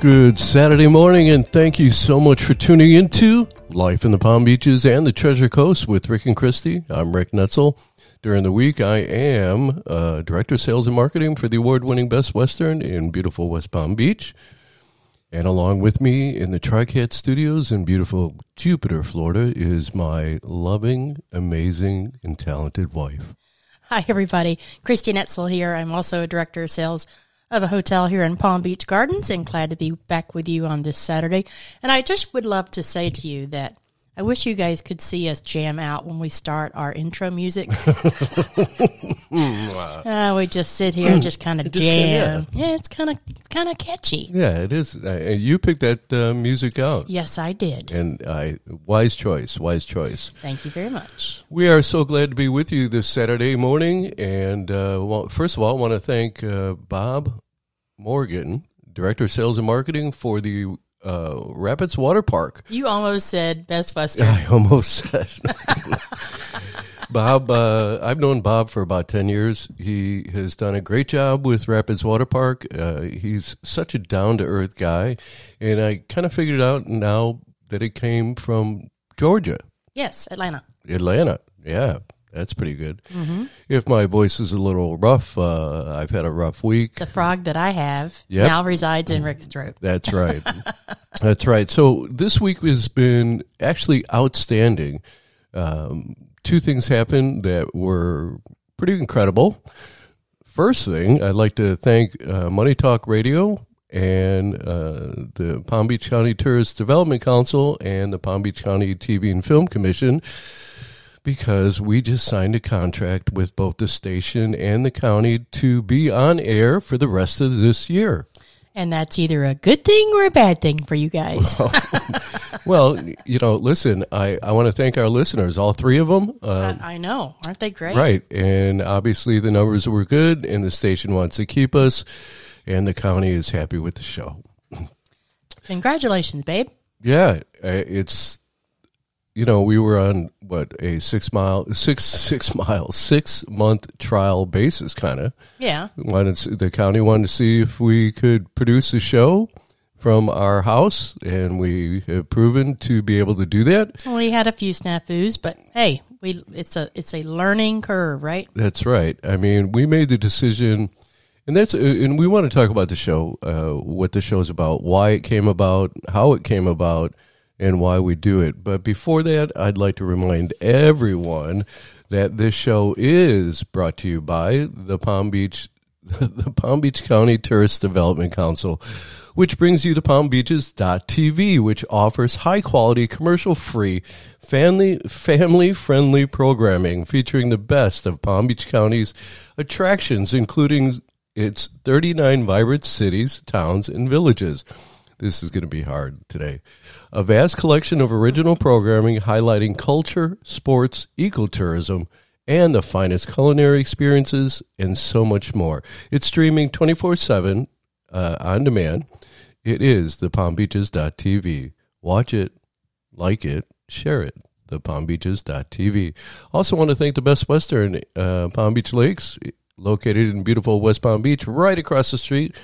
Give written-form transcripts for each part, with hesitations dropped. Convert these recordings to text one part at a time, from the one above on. Good Saturday morning, and thank you so much for tuning into Life in the Palm Beaches and the Treasure Coast with Rick and Christy. I'm Rick Netzel. During the week, I am Director of Sales and Marketing for the award-winning Best Western in beautiful West Palm Beach. And along with me in the TriCat Studios in beautiful Jupiter, Florida, is my loving, amazing, and talented wife. Hi, everybody. Christy Netzel here. I'm also a Director of Sales of a hotel here in Palm Beach Gardens, and glad to be back with you on this Saturday. And I just would love to say to you that I wish you guys could see us jam out when we start our intro music. We just sit here and just kind of jam. Yeah, it's kind of catchy. Yeah, it is. You picked that music out. Yes, I did. And wise choice. Thank you very much. We are so glad to be with you this Saturday morning. And first of all, I want to thank Bob Morgan, Director of Sales and Marketing for the Rapids Water Park. You almost said Best Western. I almost said. Bob, I've known Bob for about 10 years. He has done a great job with Rapids Water Park. He's such a down-to-earth guy, and I kind of figured out now that it came from Georgia. Yes, Atlanta, yeah. That's pretty good. Mm-hmm. If my voice is a little rough, I've had a rough week. The frog that I have now resides in Rick's throat. That's right. That's right. So this week has been actually outstanding. Two things happened that were pretty incredible. First thing, I'd like to thank Money Talk Radio and the Palm Beach County Tourist Development Council and the Palm Beach County TV and Film Commission, because we just signed a contract with both the station and the county to be on air for the rest of this year. And that's either a good thing or a bad thing for you guys. Well, listen, I want to thank our listeners, all three of them. I know. Aren't they great? Right. And obviously the numbers were good, and the station wants to keep us, and the county is happy with the show. Congratulations, babe. Yeah. It's... we were on a 6-month trial basis, kind of. Yeah. The county wanted to see if we could produce a show from our house, and we have proven to be able to do that. Well, we had a few snafus, but hey, it's a learning curve, right? That's right. I mean, we made the decision, and we want to talk about the show, what the show's about, why it came about, how it came about, and why we do it. But before that, I'd like to remind everyone that this show is brought to you by the Palm Beach County Tourist Development Council, which brings you to PalmBeaches.tv, which offers high-quality, commercial-free, family-friendly programming featuring the best of Palm Beach County's attractions, including its 39 vibrant cities, towns, and villages. This is going to be hard today. A vast collection of original programming highlighting culture, sports, ecotourism, and the finest culinary experiences, and so much more. It's streaming 24/7 on demand. It is the PalmBeaches.tv. Watch it, like it, share it. The PalmBeaches.tv. Also want to thank the Best Western Palm Beach Lakes, located in beautiful West Palm Beach, right across the street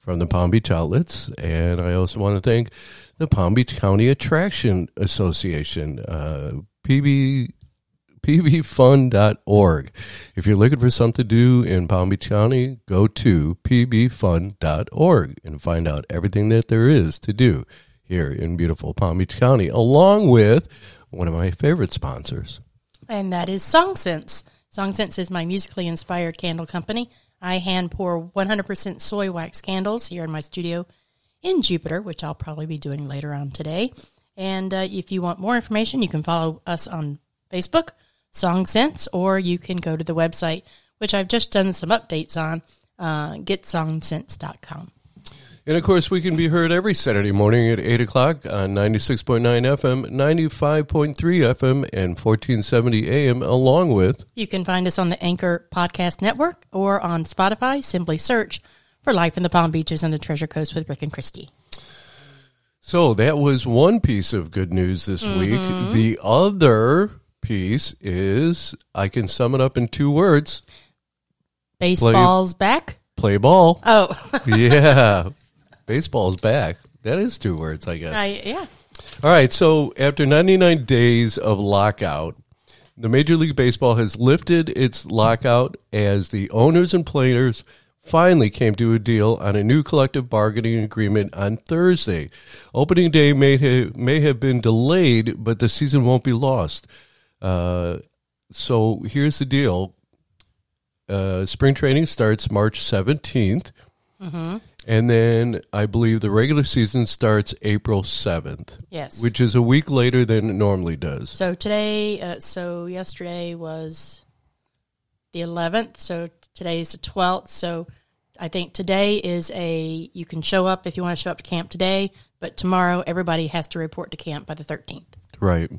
from the Palm Beach Outlets. And I also want to thank the Palm Beach County Attraction Association, PBfun.org. If you're looking for something to do in Palm Beach County, go to PBfun.org and find out everything that there is to do here in beautiful Palm Beach County, along with one of my favorite sponsors. And that is SongSense. SongSense is my musically inspired candle company. I hand pour 100% soy wax candles here in my studio in Jupiter, which I'll probably be doing later on today. And if you want more information, you can follow us on Facebook, SongSense, or you can go to the website, which I've just done some updates on, GetSongSense.com. And, of course, we can be heard every Saturday morning at 8 o'clock on 96.9 FM, 95.3 FM, and 1470 AM, along with... You can find us on the Anchor Podcast Network or on Spotify. Simply search for Life in the Palm Beaches and the Treasure Coast with Rick and Christy. So that was one piece of good news this week. The other piece is, I can sum it up in two words. Baseball's back. Play ball. Oh. Yeah. Baseball's back. That is two words, I guess. Yeah. All right, so after 99 days of lockout, the Major League Baseball has lifted its lockout as the owners and players finally came to a deal on a new collective bargaining agreement on Thursday. Opening day may have been delayed, but the season won't be lost. So here's the deal. Spring training starts March 17th. Mm-hmm. And then I believe the regular season starts April 7th. Yes. Which is a week later than it normally does. So yesterday was the 11th. So today's the 12th. So I think today is you can show up if you want to show up to camp today, but tomorrow everybody has to report to camp by the 13th. Right.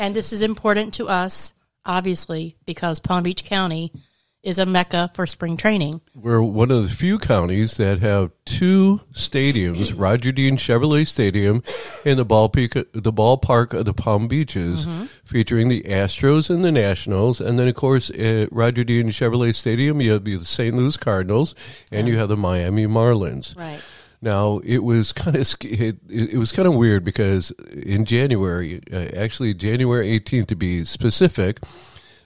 And this is important to us, obviously, because Palm Beach County is a mecca for spring training. We're one of the few counties that have two stadiums, Roger Dean Chevrolet Stadium and the Ballpark of the Palm Beaches, mm-hmm. featuring the Astros and the Nationals. And then, of course, at Roger Dean Chevrolet Stadium, you have the St. Louis Cardinals and you have the Miami Marlins. Right. Now, it was kind of weird because in January, actually January 18th to be specific,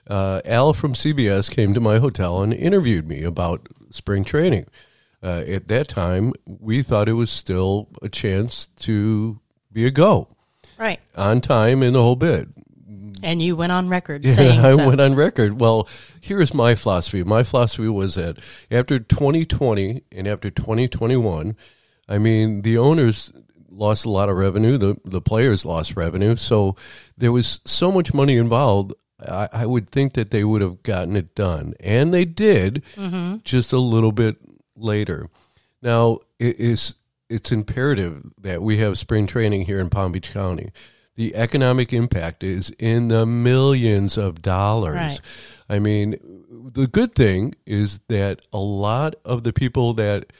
Al from CBS came to my hotel and interviewed me about spring training. At that time, we thought it was still a chance to be a go. Right. On time and the whole bit. And you went on record saying so. I went on record. Well, here is my philosophy. My philosophy was that after 2020 and after 2021, I mean, the owners lost a lot of revenue. The players lost revenue. So there was so much money involved. I would think that they would have gotten it done, and they did, mm-hmm. just a little bit later. Now, it's imperative that we have spring training here in Palm Beach County. The economic impact is in the millions of dollars. Right. I mean, the good thing is that a lot of the people that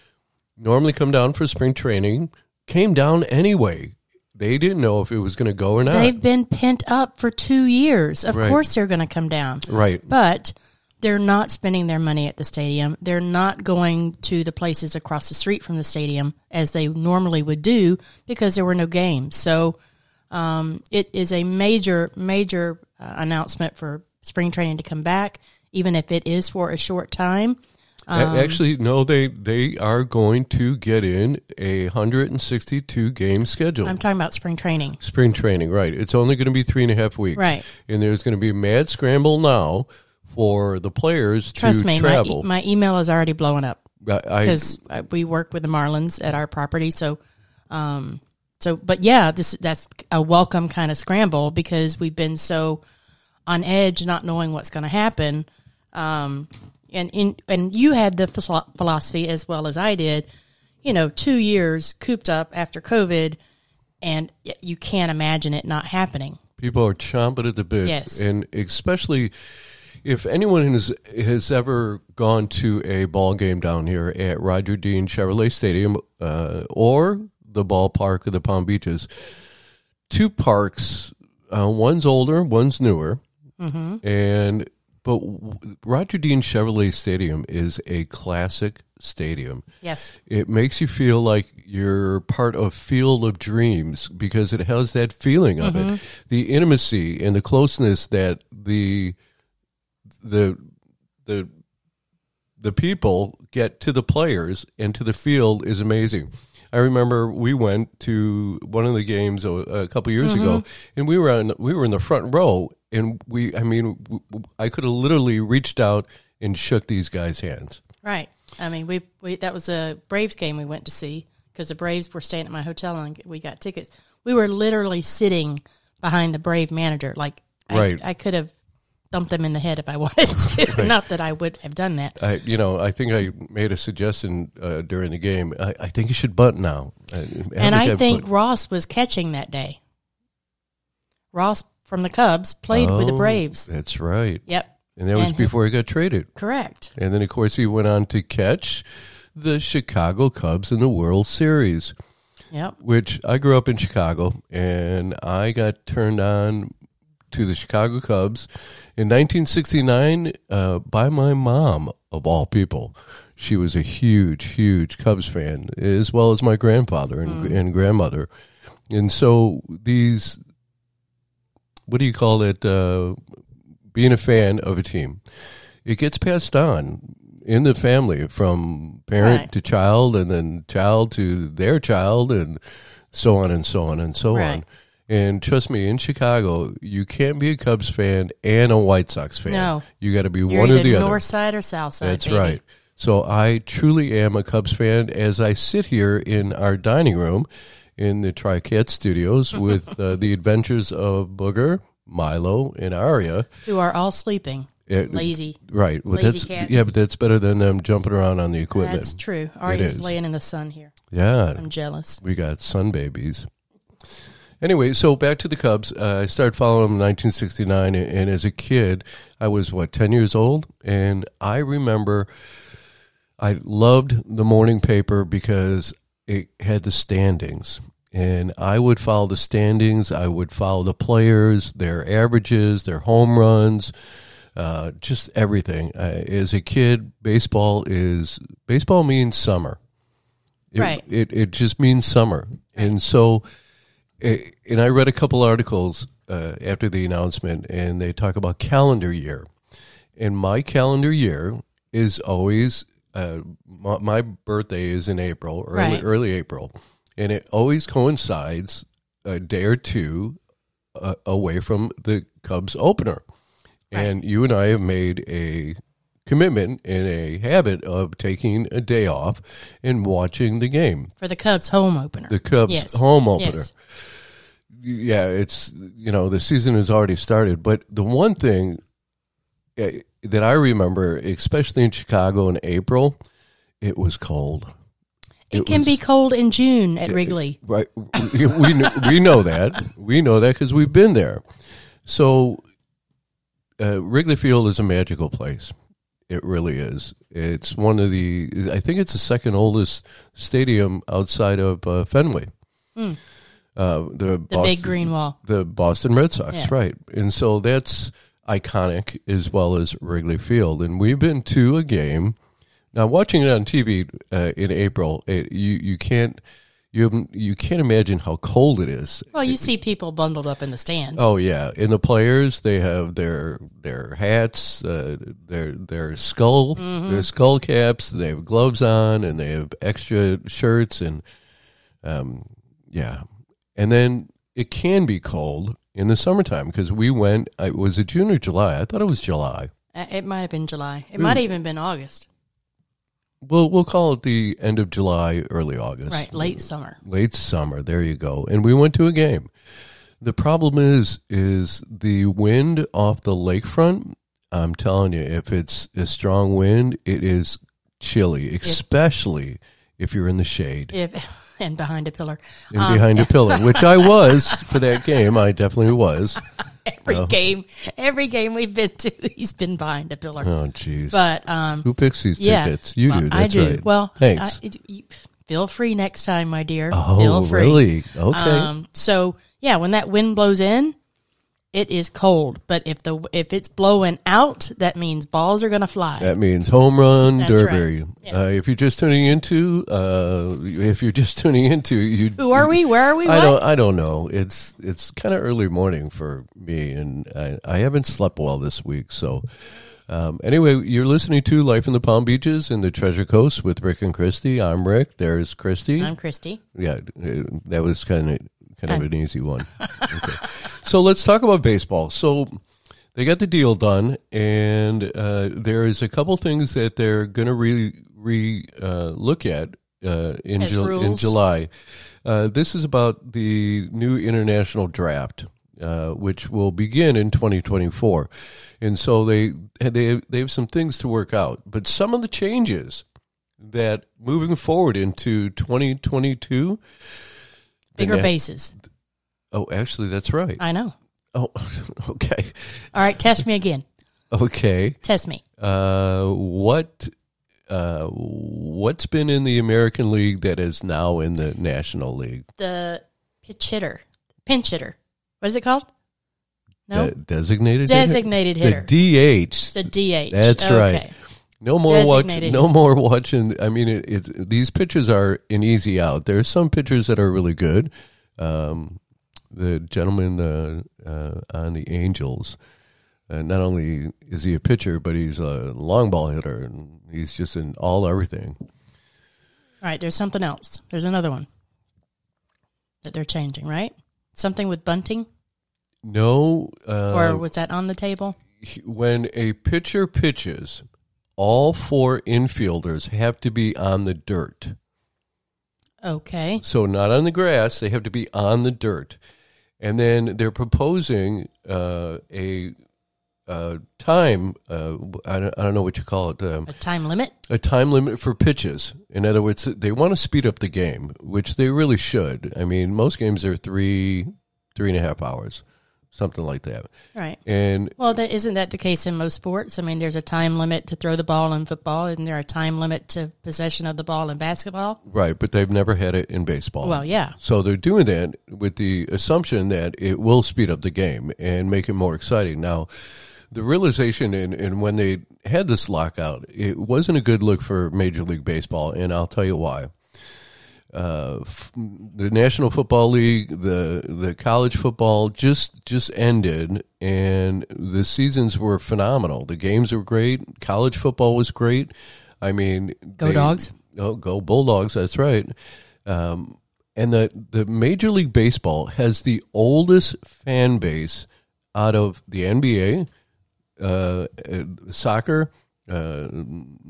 normally come down for spring training came down anyway. They didn't know if it was going to go or not. They've been pent up for 2 years. Of course they're going to come down. Right. But they're not spending their money at the stadium. They're not going to the places across the street from the stadium as they normally would do because there were no games. So it is a major, major announcement for spring training to come back, even if it is for a short time. Actually, no, they are going to get in a 162-game schedule. I'm talking about spring training. Spring training, right. It's only going to be 3.5 weeks. Right. And there's going to be a mad scramble now for the players to travel. Trust me, my email is already blowing up because we work with the Marlins at our property. So, that's a welcome kind of scramble because we've been so on edge not knowing what's going to happen. And you had the philosophy as well as I did, 2 years cooped up after COVID, and you can't imagine it not happening. People are chomping at the bit. Yes. And especially if anyone has ever gone to a ball game down here at Roger Dean Chevrolet Stadium or the Ballpark of the Palm Beaches, two parks, one's older, one's newer, mm-hmm. But Roger Dean Chevrolet Stadium is a classic stadium. Yes. It makes you feel like you're part of Field of Dreams because it has that feeling of mm-hmm. it. The intimacy and the closeness that the people get to the players and to the field is amazing. I remember we went to one of the games a couple years mm-hmm. ago, and we were in the front row. And I could have literally reached out and shook these guys' hands. Right. I mean, we that was a Braves game we went to see because the Braves were staying at my hotel and we got tickets. We were literally sitting behind the Brave manager. Like, right. I could have thumped them in the head if I wanted to. Right. Not that I would have done that. I think I made a suggestion during the game. I think you should bunt now. I think Ross was catching that day. Ross from the Cubs, played with the Braves. That's right. Yep. And that was before he got traded. Correct. And then, of course, he went on to catch the Chicago Cubs in the World Series. Yep. Which I grew up in Chicago, and I got turned on to the Chicago Cubs in 1969 by my mom, of all people. she was a huge Cubs fan, as well as my grandfather and grandmother. And so these, what do you call it, being a fan of a team, it gets passed on in the family from parent to child, and then child to their child, and so on and so on and so on. And trust me, in Chicago, you can't be a Cubs fan and a White Sox fan. No. You got to be one or the other. North side or south side. That's right. So I truly am a Cubs fan as I sit here in our dining room in the TriCat Studios with the adventures of Booger, Milo, and Aria. Who are all sleeping. Lazy. Right. Well, lazy cats. Yeah, but that's better than them jumping around on the equipment. That's true. Aria's laying in the sun here. Yeah. I'm jealous. We got sun babies. Anyway, so back to the Cubs. I started following them in 1969, and as a kid, I was, 10 years old? And I remember I loved the morning paper because it had the standings. And I would follow the standings. I would follow the players, their averages, their home runs, just everything. As a kid, baseball means summer. It just means summer. Right. And so... And I read a couple articles after the announcement, and they talk about calendar year. And my calendar year is always, my birthday is in April, early April. And it always coincides a day or two away from the Cubs opener. Right. And you and I have made a commitment and a habit of taking a day off and watching the game. For the Cubs home opener. The Cubs home opener. Yes. Yeah, it's, the season has already started. But the one thing that I remember, especially in Chicago in April, it was cold. It can be cold in June at Wrigley. Right. We know that. We know that because we've been there. So Wrigley Field is a magical place. It really is. It's one of the, I think it's the second oldest stadium outside of Fenway. Mm. The big green wall. The Boston Red Sox, right. And so that's iconic as well as Wrigley Field. And we've been to a game. Now, watching it on TV in April, you can't imagine how cold it is. Well, you see people bundled up in the stands. Oh yeah, and the players, they have their hats, their skull caps. They have gloves on, and they have extra shirts, and And then it can be cold in the summertime because we went. Was it June or July? I thought it was July. It might have been July. It might have even been August. Well, we'll call it the end of July, early August. Right, late summer. Late summer, there you go. And we went to a game. The problem is the wind off the lakefront, I'm telling you, if it's a strong wind, it is chilly, especially if you're in the shade. And behind a pillar. And behind a pillar, which I was for that game. I definitely was. Every game we've been to, he's been behind a pillar. Oh, jeez. But who picks these tickets? You do. That's right. Well, thanks. Feel free next time, my dear. Oh, feel free. Really? Okay. So yeah, when that wind blows in, it is cold. But if it's blowing out, that means balls are going to fly. That means home run derby. Right. Yeah. If you're just tuning into, who are we? Where are we? I don't know. It's kind of early morning for me, and I haven't slept well this week. So anyway, you're listening to Life in the Palm Beaches and the Treasure Coast with Rick and Christy. I'm Rick. There's Christy. I'm Christy. Yeah, that was kind of an easy one. Okay. So let's talk about baseball. So they got the deal done, and there is a couple things that they're going to look at in July. This is about the new international draft, which will begin in 2024, and so they have some things to work out. But some of the changes that moving forward into 2022. Bigger bases. Oh, actually, that's right. I know. Oh, okay. All right, test me again. Okay. Test me. What's been in the American League that is now in the National League? The pinch hitter. What is it called? No. Designated hitter? Designated hitter. The DH. That's right. No more watching. I mean, these pitches are an easy out. There are some pitchers that are really good. The gentleman on the Angels, not only is he a pitcher, but he's a long ball hitter, and he's just an all-everything. All right, there's something else. There's another one that they're changing, right? Something with bunting? No. Or was that on the table? When a pitcher pitches, all four infielders have to be on the dirt. Okay. So not on the grass. They have to be on the dirt. And then they're proposing a time, I don't know what you call it. A time limit? A time limit for pitches. In other words, they want to speed up the game, which they really should. I mean, most games are three and a half hours. Something like that. Right. And well, isn't that the case in most sports? I mean, there's a time limit to throw the ball in football, and there a time limit to possession of the ball in basketball. Right, but they've never had it in baseball. Well, yeah. So they're doing that with the assumption that it will speed up the game and make it more exciting. Now, the realization in when they had this lockout, it wasn't a good look for Major League Baseball, and I'll tell you why. The National Football League, the college football just ended, and the seasons were phenomenal. The games were great. College football was great. I mean, Go Dogs. Oh, go Bulldogs. That's right. And the Major League Baseball has the oldest fan base out of the NBA, soccer. The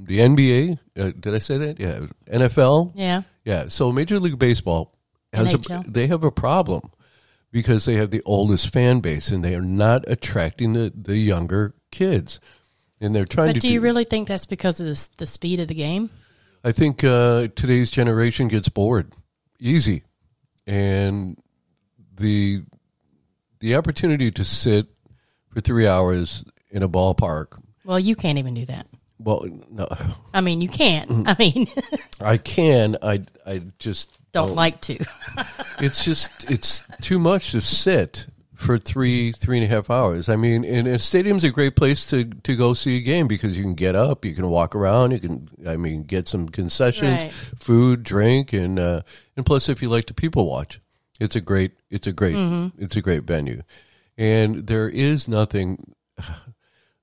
NBA, did I say that? Yeah, NFL. Yeah, yeah. So Major League Baseball they have a problem because they have the oldest fan base and they are not attracting the younger kids, and they're trying. But do you really think that's because of the speed of the game? I think today's generation gets bored easy, and the opportunity to sit for 3 hours in a ballpark. Well, you can't even do that. Well, no. I mean, you can't. I mean. I can. I just don't like to. It's too much to sit for three and a half hours. I mean, and a stadium's a great place to go see a game because you can get up, you can walk around, you can, I mean, get some concessions, right. Food, drink, and plus if you like to people watch, it's a great venue. And there is nothing.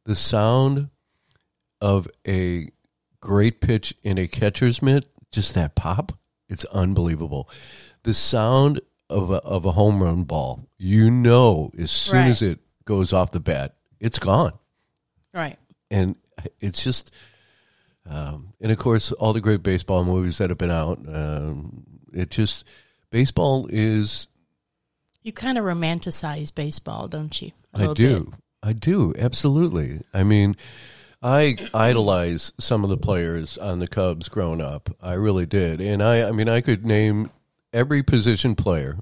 The sound of a great pitch in a catcher's mitt, just that pop, it's unbelievable. The sound of a home run ball, you know, as soon right. as it goes off the bat, it's gone. Right. And it's just, and of course, all the great baseball movies that have been out, baseball is. You kind of romanticize baseball, don't you? I do. Bit. I do, absolutely. I mean, I idolize some of the players on the Cubs growing up. I really did. And I mean, I could name every position player.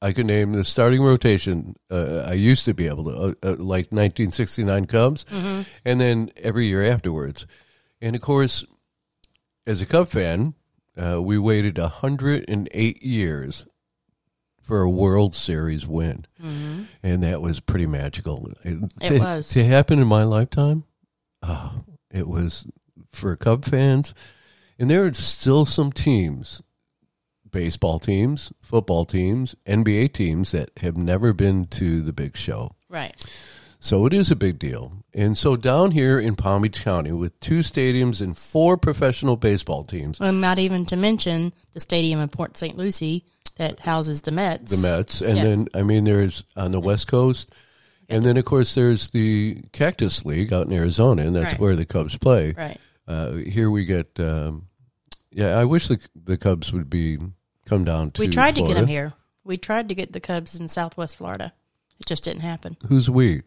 I could name the starting rotation. I used to be able to, like 1969 Cubs, mm-hmm. and then every year afterwards. And, of course, as a Cub fan, we waited 108 years for a World Series win, mm-hmm. and that was pretty magical. It was to happen in my lifetime. Oh, it was for Cub fans, and there are still some teams, baseball teams, football teams, NBA teams that have never been to the big show. Right. So it is a big deal, and so down here in Palm Beach County, with 2 stadiums and 4 professional baseball teams, and not even to mention the stadium in Port St. Lucie. That houses the Mets. And then, I mean, there's on the West Coast. And then, of course, there's the Cactus League out in Arizona, and that's right. where the Cubs play. Right. Here we get, I wish the Cubs would come down to Florida. We tried to get them here. We tried to get the Cubs in Southwest Florida. It just didn't happen. Who's we?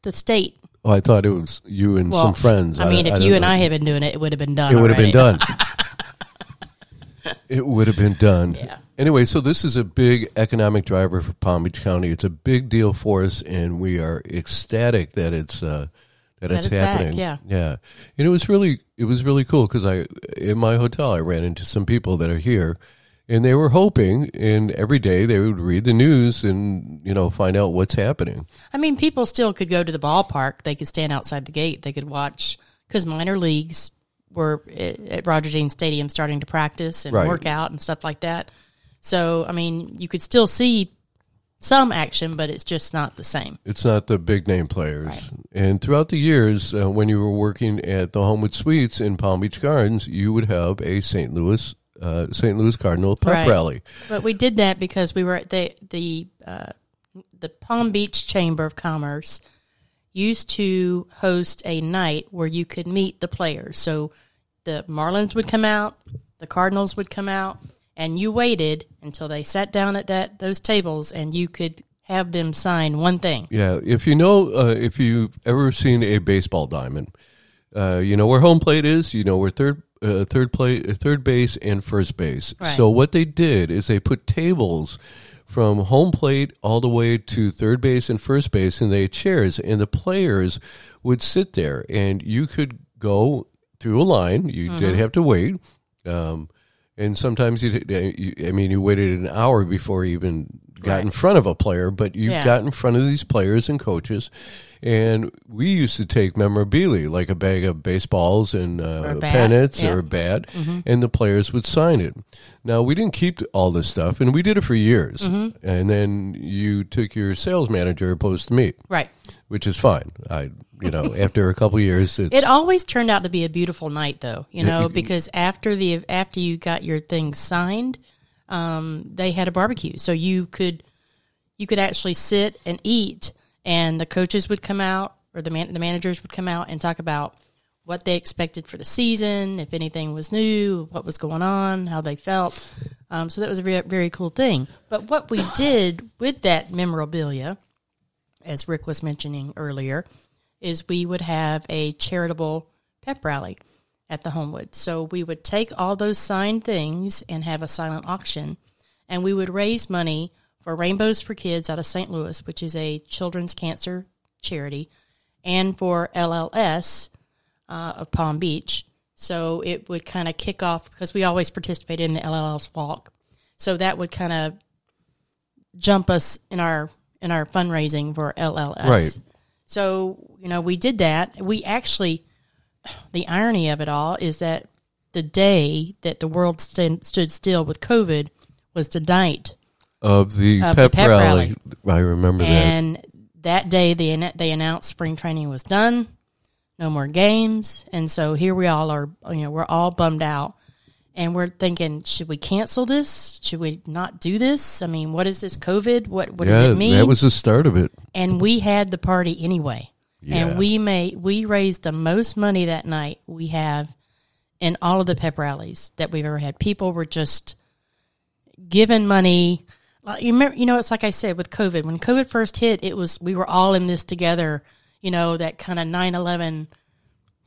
The state. Oh, I thought it was you and some friends. I mean, if you and I had been doing it, it would have been done. It would have been done. Yeah. Anyway, so this is a big economic driver for Palm Beach County. It's a big deal for us, and we are ecstatic that it's happening. Back, yeah. And it was really cool because in my hotel I ran into some people that are here, and they were hoping, and every day they would read the news and find out what's happening. I mean, people still could go to the ballpark. They could stand outside the gate. They could watch because minor leagues were at Roger Dean Stadium starting to practice and work out and stuff like that. So, I mean, you could still see some action, but it's just not the same. It's not the big-name players. Right. And throughout the years, when you were working at the Homewood Suites in Palm Beach Gardens, you would have a St. Louis Cardinal pep rally. But we did that because we were at the Palm Beach Chamber of Commerce used to host a night where you could meet the players. So the Marlins would come out, the Cardinals would come out, and you waited until they sat down at those tables, and you could have them sign one thing. Yeah, if you've ever seen a baseball diamond, you know where home plate is, you know where third base and first base. Right. So what they did is they put tables from home plate all the way to third base and first base, and they had chairs, and the players would sit there, and you could go through a line. You did have to wait, and sometimes you waited an hour before you even got in front of a player, but you got in front of these players and coaches. And we used to take memorabilia, like a bag of baseballs and pennants or a bat, and the players would sign it. Now, we didn't keep all this stuff, and we did it for years. Mm-hmm. And then you took your sales manager opposed to me, right? Which is fine. After a couple of years, it always turned out to be a beautiful night, though. You know, because after you got your things signed, they had a barbecue, so you could actually sit and eat. And the coaches would come out, or the managers would come out and talk about what they expected for the season, if anything was new, what was going on, how they felt. So that was a very cool thing. But what we did with that memorabilia, as Rick was mentioning earlier, is we would have a charitable pep rally at the Homewood. So we would take all those signed things and have a silent auction, and we would raise money for Rainbows for Kids out of St. Louis, which is a children's cancer charity, and for LLS of Palm Beach. So it would kind of kick off, because we always participate in the LLS walk. So that would kind of jump us in our fundraising for LLS. Right. So, you know, we did that. We actually, the irony of it all is that the day that the world stood still with COVID was the night of the pep rally. I remember that. And that day they announced spring training was done, no more games, and so here we all are. You know, we're all bummed out, and we're thinking, should we cancel this? Should we not do this? I mean, what is this COVID? What does it mean? That was the start of it. And we had the party anyway, and we raised the most money that night we have in all of the pep rallies that we've ever had. People were just giving money. You remember, you know, it's like I said with COVID. When COVID first hit, we were all in this together. You know, that kind of 9/11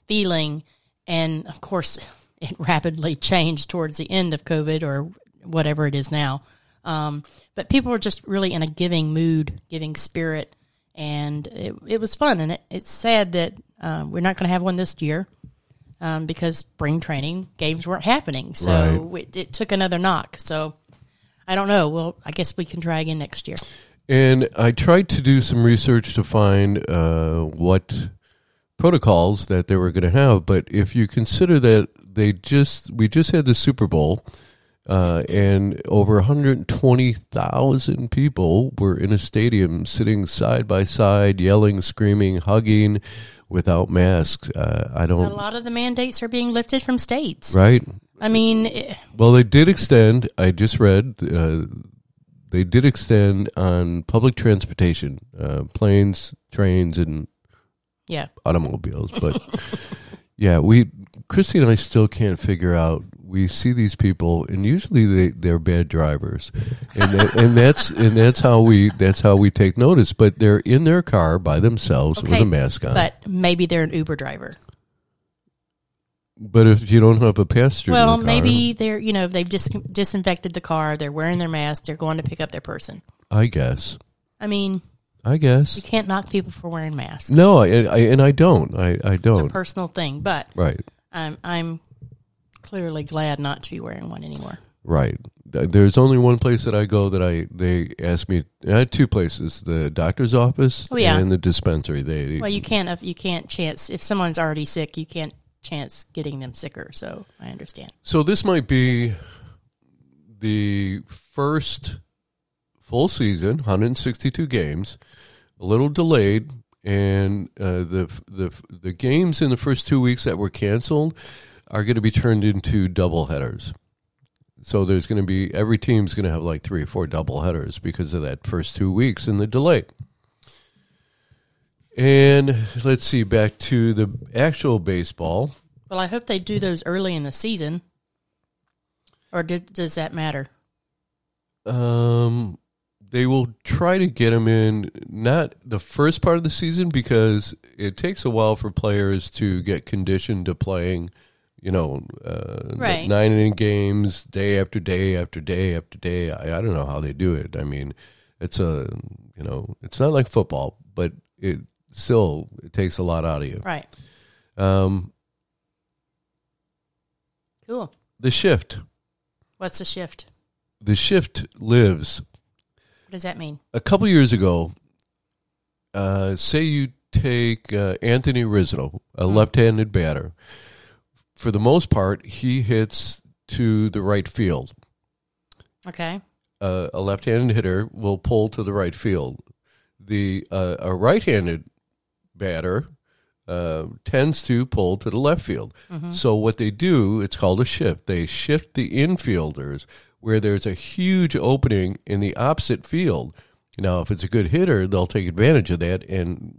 feeling, and of course, it rapidly changed towards the end of COVID or whatever it is now. But people were just really in a giving mood, giving spirit, and it was fun. And it's sad that we're not going to have one this year because spring training games weren't happening, so it took another knock. So I don't know. Well, I guess we can try again next year. And I tried to do some research to find what protocols that they were going to have. But if you consider that we just had the Super Bowl, and over 120,000 people were in a stadium sitting side by side, yelling, screaming, hugging, without masks. A lot of the mandates are being lifted from states, right? I mean, well, they did extend. I just read they did extend on public transportation, planes, trains, and automobiles. But Christy and I still can't figure out. We see these people, and usually they're bad drivers, and that's how we take notice. But they're in their car by themselves with a mask on. But maybe they're an Uber driver. But if you don't have a passenger in the car, maybe they've disinfected the car. They're wearing their mask. They're going to pick up their person. I guess you can't knock people for wearing masks. No, I don't. It's a personal thing, but I'm clearly glad not to be wearing one anymore. Right. There's only one place that I go that they ask me. I had two places: the doctor's office and the dispensary. You can't chance if someone's already sick. You can't chance getting them sicker. So I understand. So this might be the first full season, 162 games, a little delayed, and the games in the first 2 weeks that were canceled are going to be turned into doubleheaders. So there's going to be, every team's going to have like 3 or 4 doubleheaders because of that first 2 weeks and the delay. And let's see, back to the actual baseball. Well, I hope they do those early in the season. Or does that matter? They will try to get them in, not the first part of the season, because it takes a while for players to get conditioned to playing, you know, 9-inning games, day after day after day after day. I don't know how they do it. I mean, it's not like football, but it still takes a lot out of you. Right. Cool. The shift. What's the shift? The shift lives. What does that mean? A couple years ago, say you take Anthony Rizzo, a left-handed batter. For the most part, he hits to the right field. Okay. A left-handed hitter will pull to the right field. A right-handed batter tends to pull to the left field. Mm-hmm. So what they do, it's called a shift. They shift the infielders where there's a huge opening in the opposite field. Now, if it's a good hitter, they'll take advantage of that and,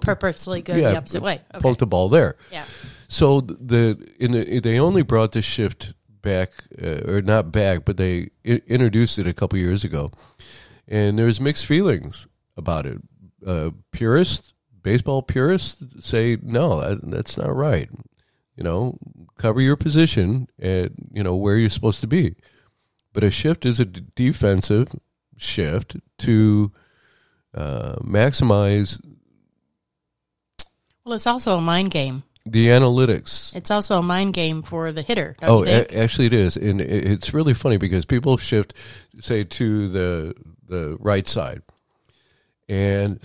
purposely go the opposite way. Okay. Poke the ball there. Yeah. So they only brought the shift back, or not back, but they introduced it a couple years ago. And there's mixed feelings about it. Baseball purists say, no, that's not right. Cover your position at, where you're supposed to be. But a shift is a defensive shift to maximize. Well, it's also a mind game. The analytics. It's also a mind game for the hitter. Actually, it is, and it's really funny because people shift, say, to the right side, and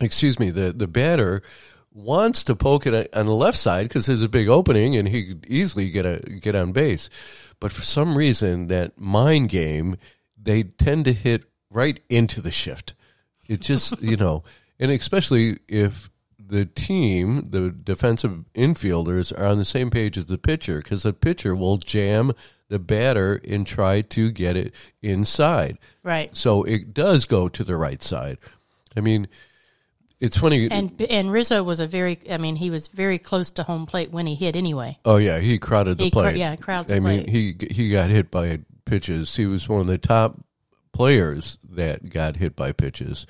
excuse me, the batter wants to poke it on the left side because there's a big opening and he could easily get on base. But for some reason, that mind game, they tend to hit right into the shift. It just, and especially if the team, the defensive infielders, are on the same page as the pitcher, because the pitcher will jam the batter and try to get it inside. Right. So it does go to the right side. I mean, it's funny, and Rizzo was he was very close to home plate when he hit anyway. Oh yeah, he crowded the plate. Crowds. He got hit by pitches. He was one of the top players that got hit by pitches.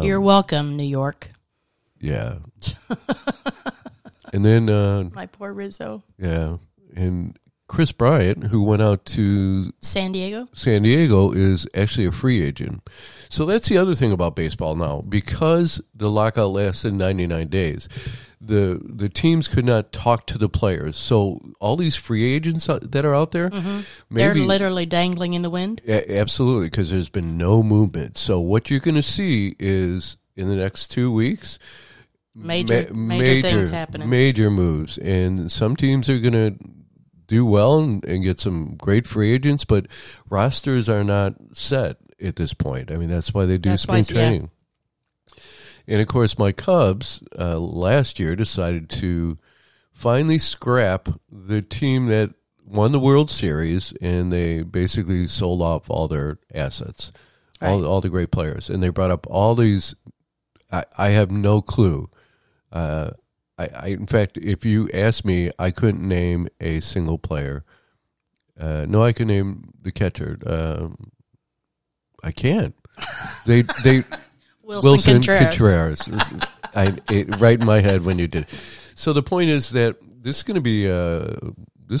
You're welcome, New York. Yeah. And then my poor Rizzo. Yeah, and Chris Bryant, who went out to San Diego, is actually a free agent. So that's the other thing about baseball now. Because the lockout lasted 99 days, the teams could not talk to the players. So all these free agents that are out there, mm-hmm. They're literally dangling in the wind? Absolutely, because there's been no movement. So what you're going to see is, in the next 2 weeks, major things happening. Major moves. And some teams are going to do well and get some great free agents, but rosters are not set at this point. I mean, that's why they do spring training. Yeah. And, of course, my Cubs last year decided to finally scrap the team that won the World Series, and they basically sold off all their assets, right. all the great players. And they brought up all these – I have no clue – in fact, if you asked me, I couldn't name a single player. No, I could name the catcher. I can't. They Wilson Contreras. Right in my head when you did. So the point is that this is going to be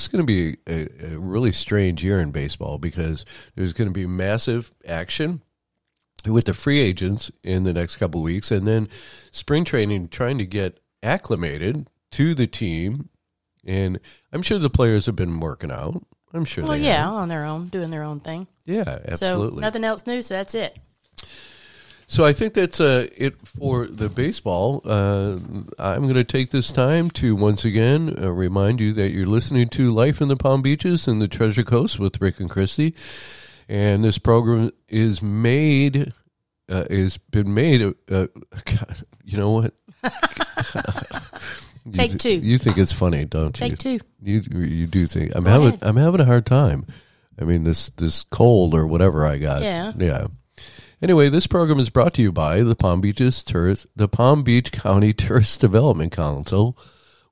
a really strange year in baseball, because there's going to be massive action with the free agents in the next couple of weeks, and then spring training trying to get acclimated to the team, and I'm sure the players have been working out. I'm sure they are. Well, yeah, on their own, doing their own thing. Yeah, absolutely. So nothing else new, so that's it. So I think that's it for the baseball. I'm going to take this time to once again remind you that you're listening to Life in the Palm Beaches and the Treasure Coast with Rick and Christy. And this program is made, God, you know what? Take two. You think it's funny, don't you? Take two. You do think I'm having a hard time. I mean this cold or whatever I got. Yeah. Anyway, this program is brought to you by the Palm Beach County Tourist Development Council,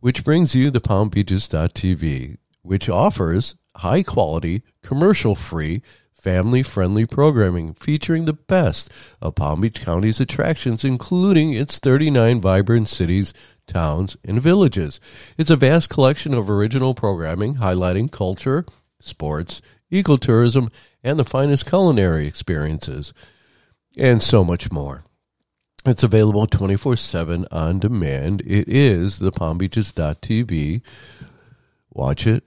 which brings you the PalmBeaches.tv, which offers high quality, commercial free, family friendly programming featuring the best of Palm Beach County's attractions, including its 39 vibrant cities, towns, and villages. It's a vast collection of original programming highlighting culture, sports, ecotourism, and the finest culinary experiences. And so much more. It's available 24/7 on demand. It is the palmbeaches.tv. Watch it,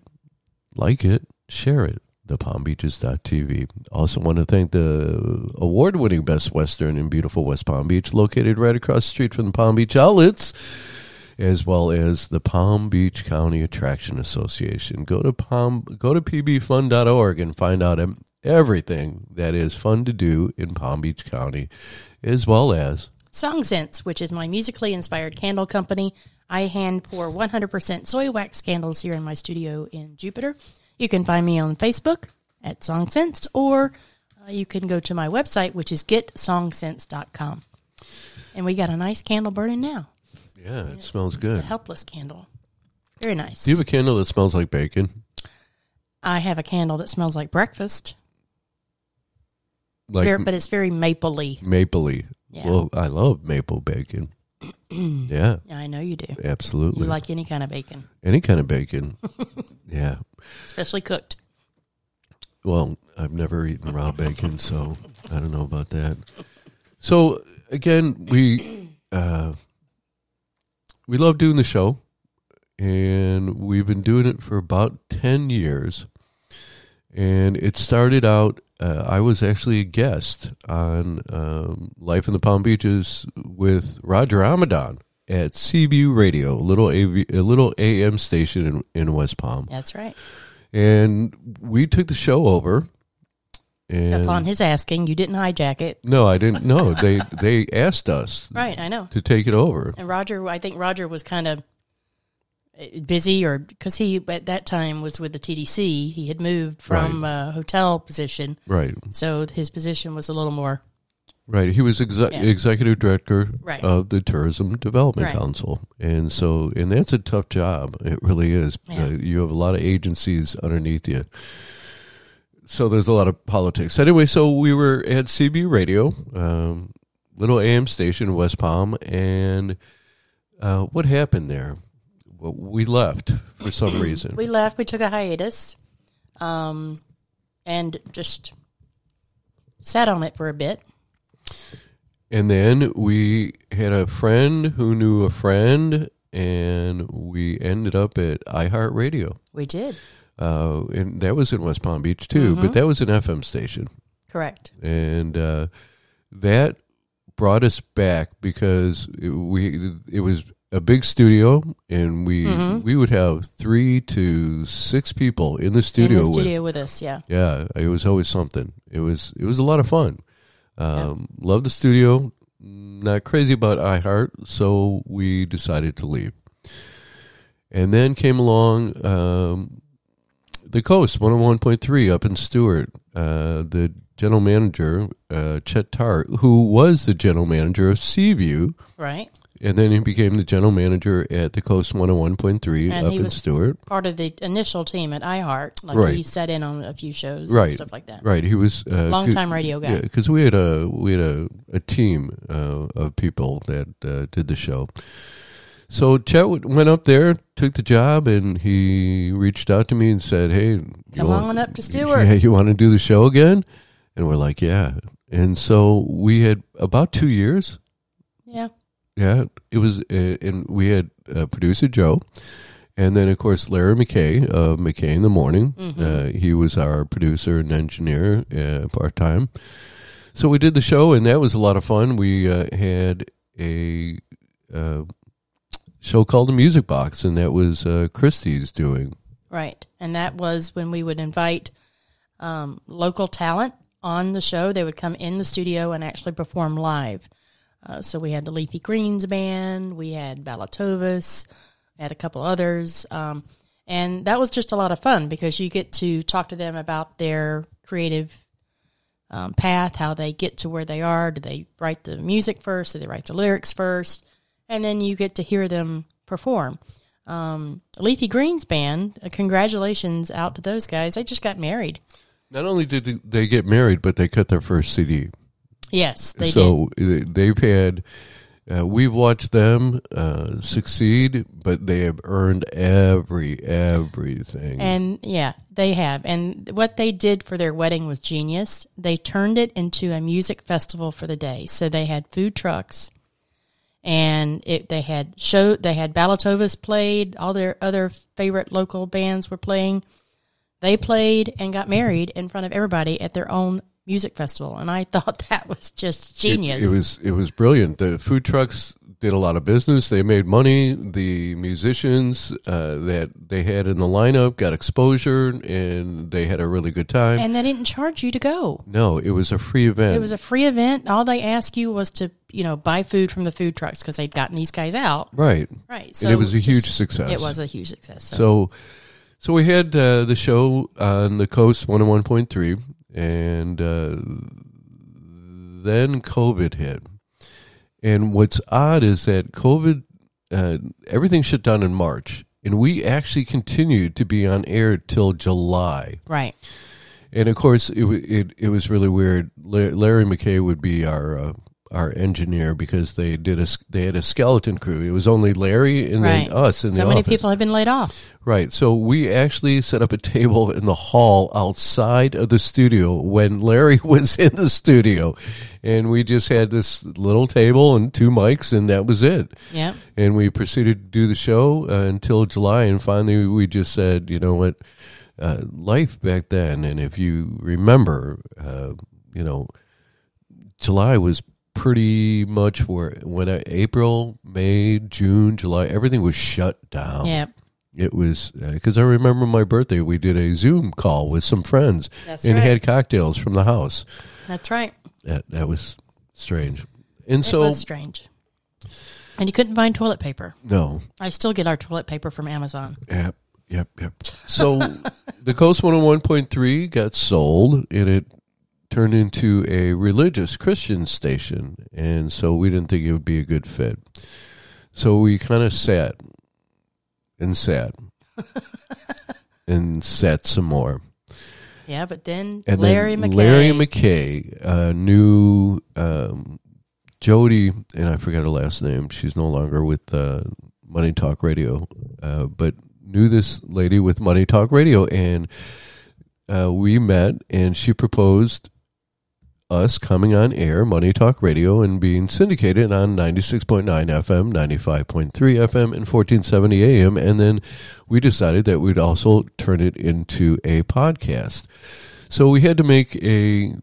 like it, share it, the palmbeaches.tv. Also want to thank the award-winning Best Western in beautiful West Palm Beach, located right across the street from the Palm Beach Outlets, as well as the Palm Beach County Attraction Association. Go to PBfun.org and find out everything that is fun to do in Palm Beach County, as well as SongSense, which is my musically inspired candle company. I hand pour 100% soy wax candles here in my studio in Jupiter. You can find me on Facebook at SongSense, or you can go to my website, which is GetSongSense.com. And we got a nice candle burning now. Yeah, it smells good. A helpless candle. Very nice. Do you have a candle that smells like bacon? I have a candle that smells like breakfast. Like, but it's very mapley. Yeah. Well, I love maple bacon. Yeah. I know you do. Absolutely. You like any kind of bacon. Yeah. Especially cooked. Well, I've never eaten raw bacon, so I don't know about that. So, again, we love doing the show, and we've been doing it for about 10 years. And it started out, I was actually a guest on Life in the Palm Beaches with Roger Amadon at CBU Radio, a little AM station in West Palm. That's right. And we took the show over. And upon his asking, you didn't hijack it. No, I didn't. No, they asked us. Right, I know. To take it over. And Roger, I think Roger was kind of busy, or because he at that time was with the TDC. He had moved from a hotel position. Right. So his position was a little more. Right. He was executive director of the Tourism Development Council. And so, that's a tough job. It really is. Yeah. You have a lot of agencies underneath you. So there's a lot of politics. Anyway, so we were at CBU Radio, little AM station in West Palm, and what happened there? Well, we left for some reason. We left. We took a hiatus and just sat on it for a bit. And then we had a friend who knew a friend, and we ended up at iHeartRadio. We did. And that was in West Palm Beach too, but that was an FM station. Correct. And that brought us back because it was a big studio, and we would have 3 to 6 people in the studio. In the studio with us, yeah. Yeah, it was always something. It was a lot of fun. Loved the studio. Not crazy about iHeart, so we decided to leave. And then came along. The Coast, 101.3 up in Stewart. The general manager, Chet Tart, who was the general manager of Seaview. Right. And then he became the general manager at the Coast 101.3 up in Stewart. Part of the initial team at iHeart. Like he sat in on a few shows and stuff like that. Right. He was a long-time radio guy. Yeah, because we had a team of people that did the show. So Chet went up there, took the job, and he reached out to me and said, "Hey, come on up to Stewart. Yeah, you want to do the show again?" And we're like, "Yeah." And so we had about 2 years. Yeah. Yeah, it was, and we had producer Joe, And then, of course, Larry McKay of McKay in the Morning. Mm-hmm. He was our producer and engineer part-time. So we did the show, and that was a lot of fun. We had a show called The Music Box, and that was Christy's doing. Right, and that was when we would invite local talent on the show. They would come in the studio and actually perform live. So we had the Leafy Greens Band, we had Balatovas, had a couple others, and that was just a lot of fun because you get to talk to them about their creative path, how they get to where they are. Do they write the music first? Do they write the lyrics first? And then you get to hear them perform. Leafy Greens Band, congratulations out to those guys. They just got married. Not only did they get married, but they cut their first CD. Yes, they did. So they've had... we've watched them succeed, but they have earned everything. And, yeah, they have. And what they did for their wedding was genius. They turned it into a music festival for the day. So they had food trucks, and they had Balatovas played. All their other favorite local bands were playing. They played and got married in front of everybody at their own music festival, and I thought that was just genius. It was brilliant. The food trucks did a lot of business. They made money. The musicians that they had in the lineup got exposure, and they had a really good time. And they didn't charge you to go. No, it was a free event. It was a free event. All they asked you was to, buy food from the food trucks because they'd gotten these guys out. Right. So and it was a huge success. It was a huge success. So we had the show on the Coast 101.3. And then COVID hit. And what's odd is that COVID, everything shut down in March. And we actually continued to be on air till July. Right. And, of course, it was really weird. Larry McKay would be our engineer because they had a skeleton crew. It was only Larry and then us in the office. So many people have been laid off. Right. So we actually set up a table in the hall outside of the studio when Larry was in the studio. And we just had this little table and two mics, and that was it. Yeah. And we proceeded to do the show until July. And finally we just said, you know what, life back then. And if you remember, July was pretty much April, May, June, July, everything was shut down. Yep. It was, because I remember my birthday, we did a Zoom call with some friends. That's and right. Had cocktails from the house. That's right. That was strange. It was strange. And you couldn't find toilet paper. No. I still get our toilet paper from Amazon. Yep. So the Coast 101.3 got sold, and it turned into a religious Christian station, and so we didn't think it would be a good fit. So we kind of sat and sat some more. Yeah, but then Larry McKay, knew Jody, and I forgot her last name. She's no longer with Money Talk Radio, but knew this lady with Money Talk Radio, and we met, and she proposed us coming on air, Money Talk Radio, and being syndicated on 96.9 FM, 95.3 FM, and 1470 AM. And then we decided that we'd also turn it into a podcast. So we had to make a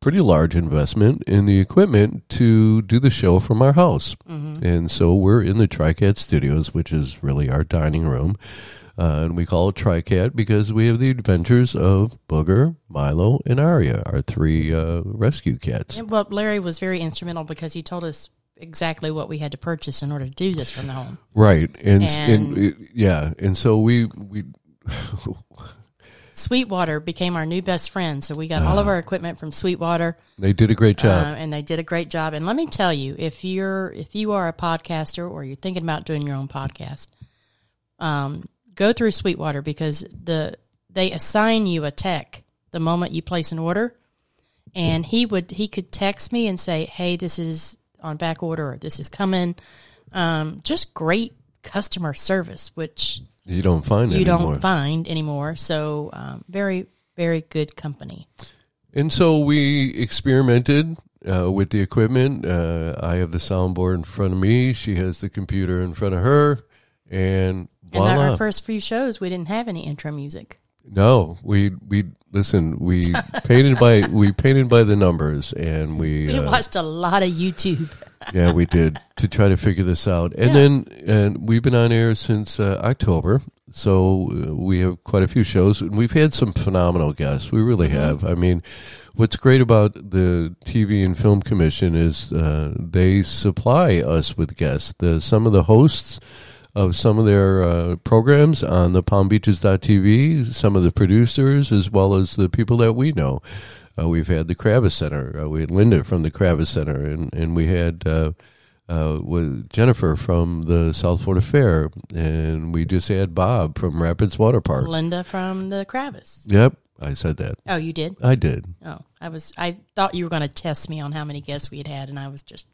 pretty large investment in the equipment to do the show from our house. Mm-hmm. And so we're in the TriCat Studios, which is really our dining room. And we call it TriCat because we have the adventures of Booger, Milo, and Aria, our three rescue cats. Well, Larry was very instrumental because he told us exactly what we had to purchase in order to do this from the home. Right. And so we Sweetwater became our new best friend. So we got all of our equipment from Sweetwater. They did a great job. And let me tell you, if you are a podcaster or you're thinking about doing your own podcast, go through Sweetwater because they assign you a tech the moment you place an order, and he could text me and say, "Hey, this is on back order, or this is coming." Just great customer service, which you don't find anymore. So very, very good company. And so we experimented with the equipment. I have the soundboard in front of me. She has the computer in front of her. And voila. And our first few shows, we didn't have any intro music. No, we painted by the numbers, and we watched a lot of YouTube. Yeah, we did, to try to figure this out. And then we've been on air since October, so we have quite a few shows, and we've had some phenomenal guests. We really have. I mean, what's great about the TV and Film Commission is they supply us with guests. Some of the hosts of some of their programs on the PalmBeaches.tv, some of the producers, as well as the people that we know. We've had the Kravis Center. We had Linda from the Kravis Center, and we had with Jennifer from the South Florida Fair, and we just had Bob from Rapids Water Park. Linda from the Kravis. Yep, I said that. Oh, you did? I did. Oh, I thought you were going to test me on how many guests we had had, and I was just...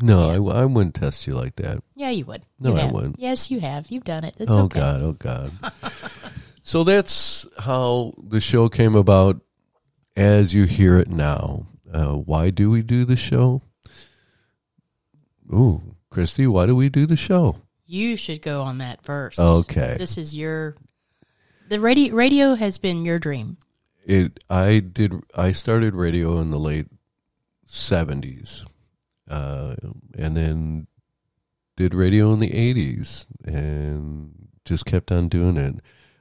No, yeah. I wouldn't test you like that. Yeah, you would. No, I wouldn't. Yes, you have. You've done it. It's okay. Oh, God. Oh, God. So that's how the show came about as you hear it now. Why do we do the show? Ooh, Christy, why do we do the show? You should go on that first. Okay. This is your... The radio has been your dream. I started radio in the late 70s. And then did radio in the 80s and just kept on doing it.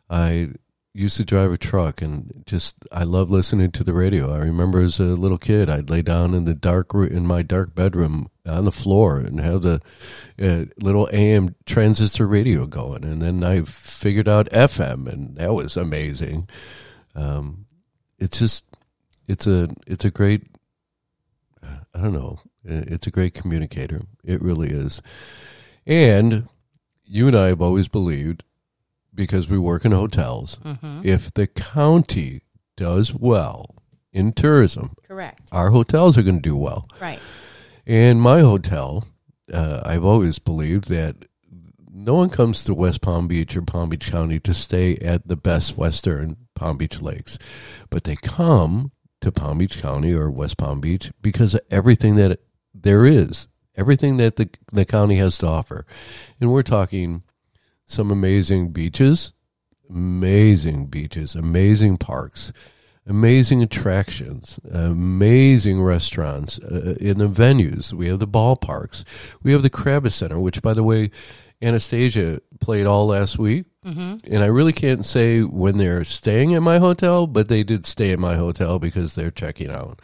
I used to drive a truck and I love listening to the radio. I remember as a little kid, I'd lay down in my dark bedroom on the floor and have the little AM transistor radio going. And then I figured out FM, and that was amazing. It's a great, I don't know. It's a great communicator. It really is. And you and I have always believed, because we work in hotels, if the county does well in tourism, correct, our hotels are going to do well. Right. And my hotel, I've always believed that no one comes to West Palm Beach or Palm Beach County to stay at the Best Western Palm Beach Lakes, but they come to Palm Beach County or West Palm Beach because of everything that there is, everything that the county has to offer. And we're talking some amazing beaches, amazing parks, amazing attractions, amazing restaurants in the venues. We have the ballparks. We have the Kravis Center, which, by the way, Anastasia played all last week. And I really can't say when they're staying at my hotel, but they did stay at my hotel because they're checking out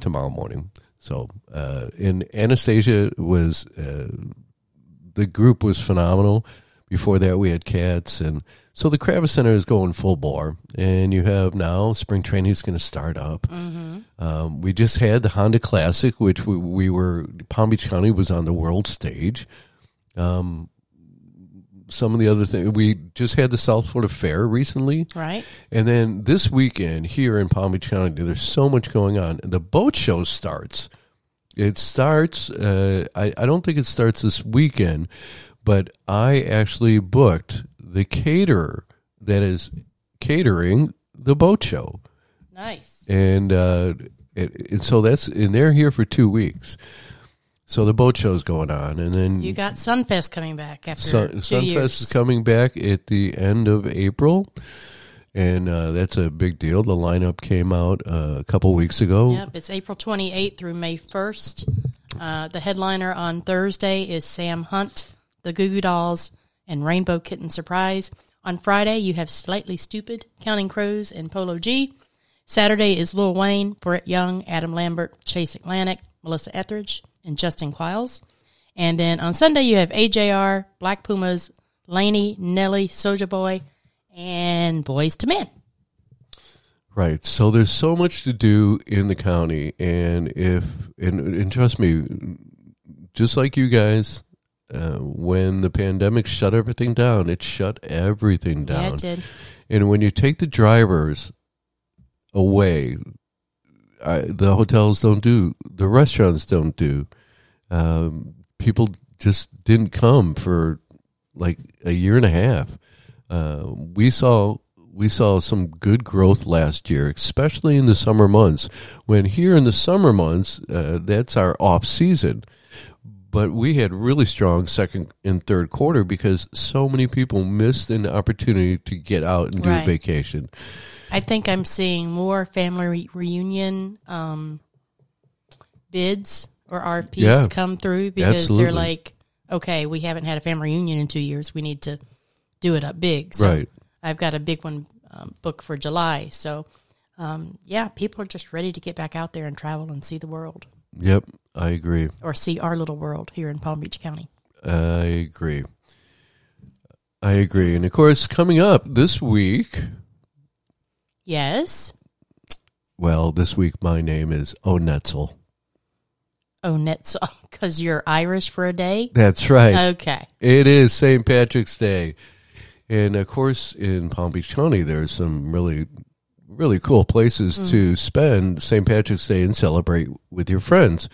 tomorrow morning. So, and Anastasia was, the group was phenomenal. Before that, we had Cats. And so the Kravis Center is going full bore. And you have now spring training is going to start up. We just had the Honda Classic, which Palm Beach County was on the world stage. Some of the other things, we just had the South Florida Fair recently. Right. And then this weekend here in Palm Beach County, there's so much going on. The boat show starts. It starts, I don't think it starts this weekend, but I actually booked the caterer that is catering the boat show. Nice. And so that's, and they're here for 2 weeks. So the boat show's going on, and then... You got Sunfest coming back after 2 years. Sunfest is coming back at the end of April, and that's a big deal. The lineup came out a couple weeks ago. Yep, it's April 28th through May 1st. The headliner on Thursday is Sam Hunt, the Goo Goo Dolls, and Rainbow Kitten Surprise. On Friday, you have Slightly Stupid, Counting Crows, and Polo G. Saturday is Lil Wayne, Brett Young, Adam Lambert, Chase Atlantic, Melissa Etheridge, and Justin Quiles. And then on Sunday, you have AJR, Black Pumas, Laney, Nelly, Soulja Boy, and Boys to Men. Right. So there's so much to do in the county. And and trust me, just like you guys, when the pandemic shut everything down, it shut everything down. Yeah, it did. And when you take the drivers away, the hotels don't do, the restaurants don't do. People just didn't come for like a year and a half. We saw some good growth last year, especially in the summer months. When here in the summer months, that's our off season. But we had really strong second and third quarter because so many people missed an opportunity to get out and do a vacation. I think I'm seeing more family reunion bids or RFPs come through because they're like, okay, we haven't had a family reunion in 2 years. We need to do it up big. So I've got a big one booked for July. So, yeah, people are just ready to get back out there and travel and see the world. Yep, I agree. Or see our little world here in Palm Beach County. I agree. And, of course, coming up this week. Yes. Well, this week my name is O'Netzel. O'Netzel, because you're Irish for a day? That's right. Okay. It is St. Patrick's Day. And, of course, in Palm Beach County, there's some really really cool places to spend St. Patrick's Day and celebrate with your friends.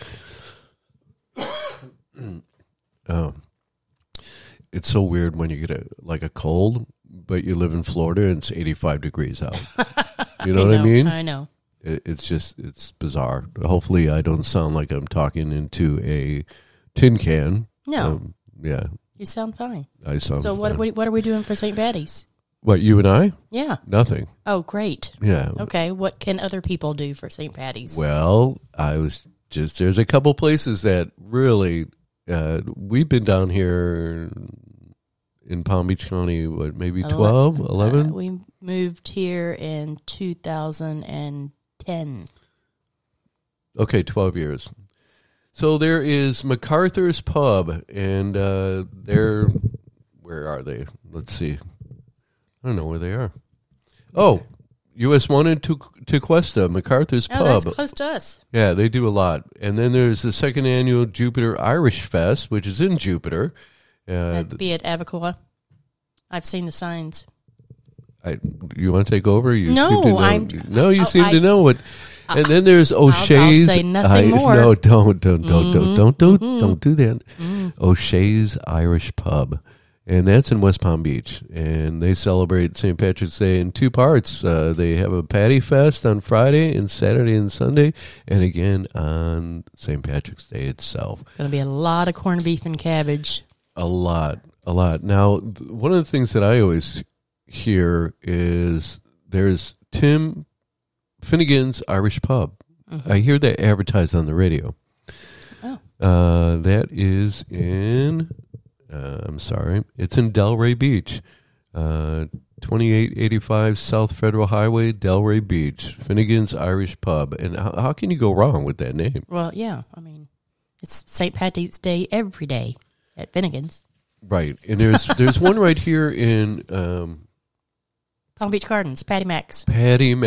It's so weird when you get a cold, but you live in Florida and it's 85 degrees out. You know what I mean? I know. It's bizarre. Hopefully I don't sound like I'm talking into a tin can. No. Yeah. You sound fine. I sound so fine. What are we doing for St. Patty's? What, you and I? Yeah. Nothing. Oh, great. Yeah. Okay, what can other people do for St. Patty's? Well, there's a couple places that really, we've been down here in Palm Beach County, what, maybe 12, 11? We moved here in 2010. Okay, 12 years. So there is MacArthur's Pub, and where are they? Let's see. I don't know where they are. Oh, US 1 and Tequesta, MacArthur's Pub. That's close to us. Yeah, they do a lot. And then there's the second annual Jupiter Irish Fest, which is in Jupiter. That'd be at Abacoa. I've seen the signs. You want to take over? You seem to know. And then there's O'Shea's. I'll say nothing more. No, don't do that. Mm-hmm. O'Shea's Irish Pub. And that's in West Palm Beach. And they celebrate St. Patrick's Day in two parts. They have a Patty Fest on Friday and Saturday and Sunday. And again on St. Patrick's Day itself. Going to be a lot of corned beef and cabbage. A lot. Now, one of the things that I always hear is there's Tim Finnegan's Irish Pub. Mm-hmm. I hear that advertised on the radio. Oh. That is in... I'm sorry. It's in Delray Beach, 2885 South Federal Highway, Delray Beach, Finnegan's Irish Pub. And how can you go wrong with that name? Well, yeah. I mean, it's St. Patrick's Day every day at Finnegan's. Right. And there's one right here in Palm Beach Gardens, Patty Max. And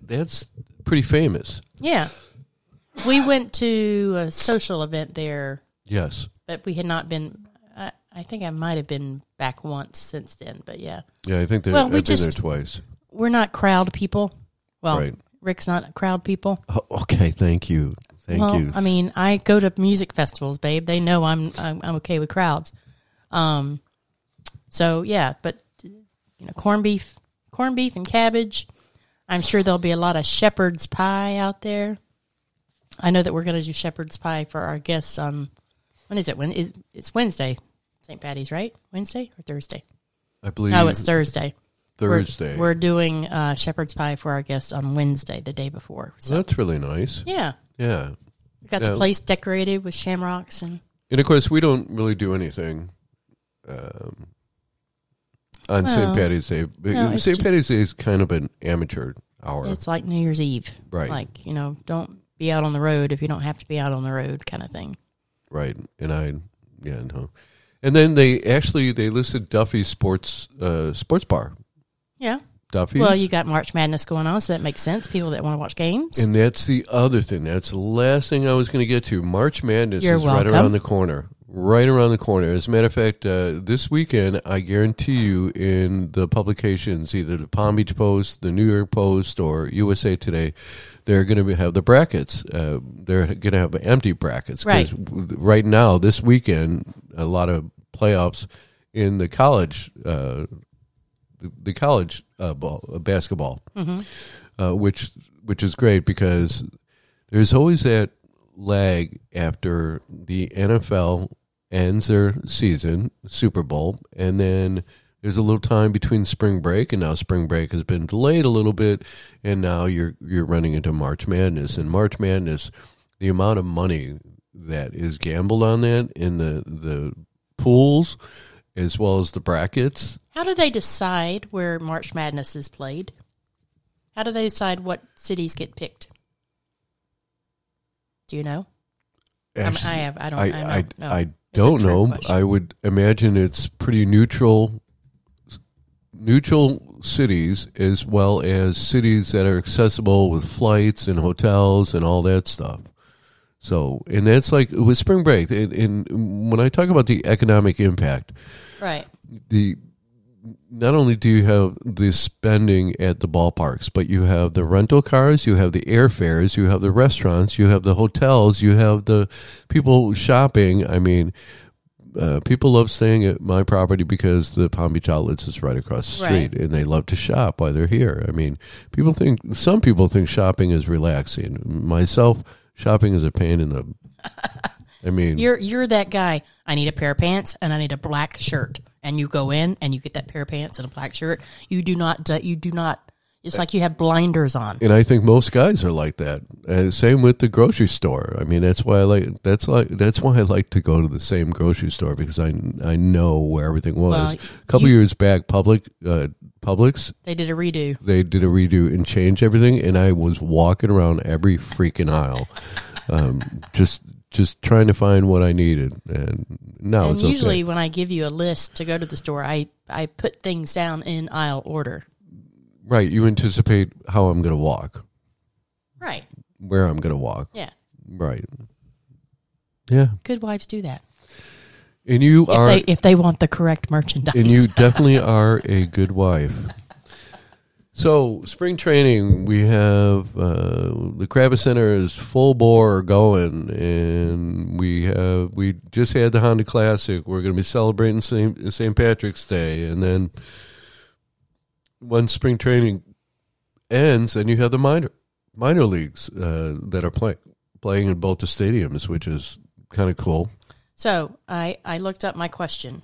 that's pretty famous. Yeah. We went to a social event there. Yes. But we had not been. I think I might have been back once since then. But yeah, I think I've been there twice. We're not crowd people. Well, right. Rick's not crowd people. Oh, okay, thank you. I mean, I go to music festivals, babe. They know I'm okay with crowds. So yeah, but corned beef and cabbage. I'm sure there'll be a lot of shepherd's pie out there. I know that we're going to do shepherd's pie for our guests on. When is it? It's Wednesday, St. Patty's, right? Wednesday or Thursday? I believe. No, it's Thursday. We're doing shepherd's pie for our guests on Wednesday, the day before. So. Well, that's really nice. Yeah. Yeah. We've got the place decorated with shamrocks. And, of course, we don't really do anything on St. Patty's Day. No, St. Patty's Day is kind of an amateur hour. It's like New Year's Eve. Right. Like, don't be out on the road if you don't have to be out on the road kind of thing. Right, and no. And then they listed Duffy's sports bar. Yeah. Duffy's. Well, you got March Madness going on, so that makes sense, people that want to watch games. And that's the other thing. That's the last thing I was going to get to. March Madness is right around the corner. As a matter of fact, this weekend, I guarantee you in the publications, either the Palm Beach Post, the New York Post, or USA Today, they're going to have the brackets. They're going to have empty brackets. Right. Right now, this weekend, a lot of playoffs in the college basketball, which is great because there's always that leg after the NFL ends their season, Super Bowl, and then there's a little time between spring break, and now spring break has been delayed a little bit, and now you're running into March Madness. And March Madness, the amount of money that is gambled on that in the pools as well as the brackets. How do they decide where March Madness is played? How do they decide what cities get picked? Do you know? Actually, I don't know. I would imagine it's pretty neutral cities, as well as cities that are accessible with flights and hotels and all that stuff. So, and that's like with spring break. And when I talk about the economic impact, right? Not only do you have the spending at the ballparks, but you have the rental cars, you have the airfares, you have the restaurants, you have the hotels, you have the people shopping. I mean, people love staying at my property because the Palm Beach Outlets is right across the street, right, and they love to shop while they're here. I mean, some people think shopping is relaxing. Myself, shopping is a pain in the... I mean... You're that guy. I need a pair of pants and I need a black shirt. And you go in and you get that pair of pants and a black shirt. You do not. It's like you have blinders on. And I think most guys are like that. And same with the grocery store. I mean, that's why I like to go to the same grocery store, because I know where everything was. Well, a couple years back, Publix. They did a redo and changed everything. And I was walking around every freaking aisle, just trying to find what I needed. And it's usually okay. When I give you a list to go to the store, I put things down in aisle order. Right. You anticipate how I'm going to walk. Right. Where I'm going to walk. Yeah. Right. Yeah. Good wives do that. And you are... If they want the correct merchandise. And you definitely are a good wife. So, spring training, we have the Kravis Center is full bore going, and we just had the Honda Classic. We're going to be celebrating St. Patrick's Day, and then once spring training ends, then you have the minor leagues that are playing in both the stadiums, which is kind of cool. So, I looked up my question.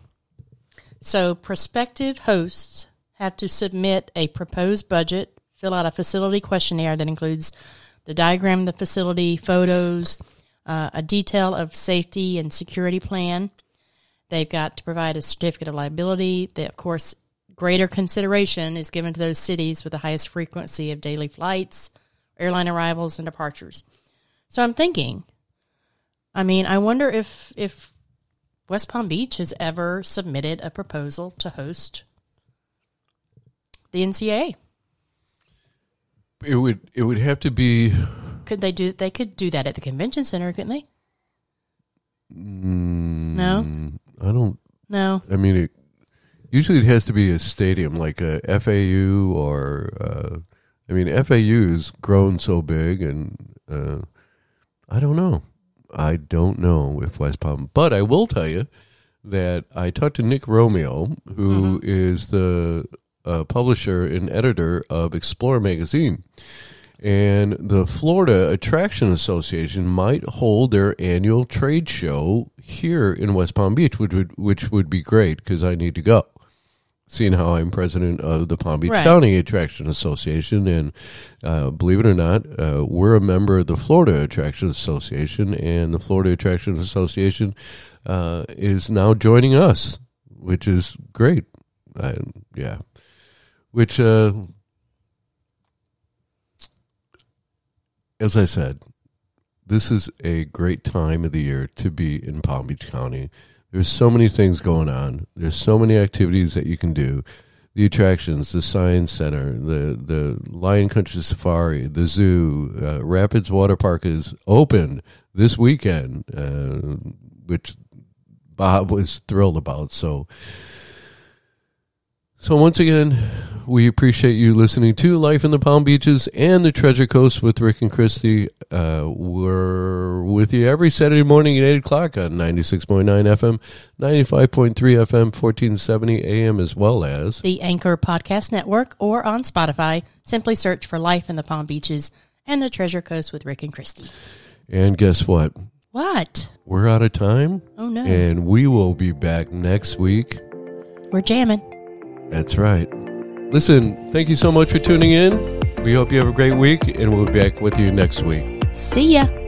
So, prospective hosts have to submit a proposed budget, fill out a facility questionnaire that includes the diagram of the facility, photos, a detail of safety and security plan. They've got to provide a certificate of liability. They, of course, greater consideration is given to those cities with the highest frequency of daily flights, airline arrivals, and departures. So I'm thinking, I mean, I wonder if West Palm Beach has ever submitted a proposal to host the NCAA. It would have to be. They could do that at the convention center, couldn't they? No. I don't. No. I mean, usually it has to be a stadium like a FAU or FAU's grown so big, and I don't know. I don't know if West Palm, but I will tell you that I talked to Nick Romeo, who is the publisher and editor of Explore Magazine. And the Florida Attraction Association might hold their annual trade show here in West Palm Beach, which would be great because I need to go, seeing how I'm president of the Palm Beach County Attraction Association. And believe it or not, we're a member of the Florida Attraction Association, and the Florida Attraction Association is now joining us, which is great. Yeah. Which, as I said, this is a great time of the year to be in Palm Beach County. There's so many things going on. There's so many activities that you can do. The attractions, the Science Center, the Lion Country Safari, the zoo, Rapids Water Park is open this weekend, which Bob was thrilled about. So once again, we appreciate you listening to Life in the Palm Beaches and the Treasure Coast with Rick and Christy. We're with you every Saturday morning at 8 o'clock on 96.9 FM, 95.3 FM, 1470 AM, as well as the Anchor Podcast Network, or on Spotify. Simply search for Life in the Palm Beaches and the Treasure Coast with Rick and Christy. And guess what? What? We're out of time. Oh, no. And we will be back next week. We're jamming. That's right. Listen, thank you so much for tuning in. We hope you have a great week, and we'll be back with you next week. See ya.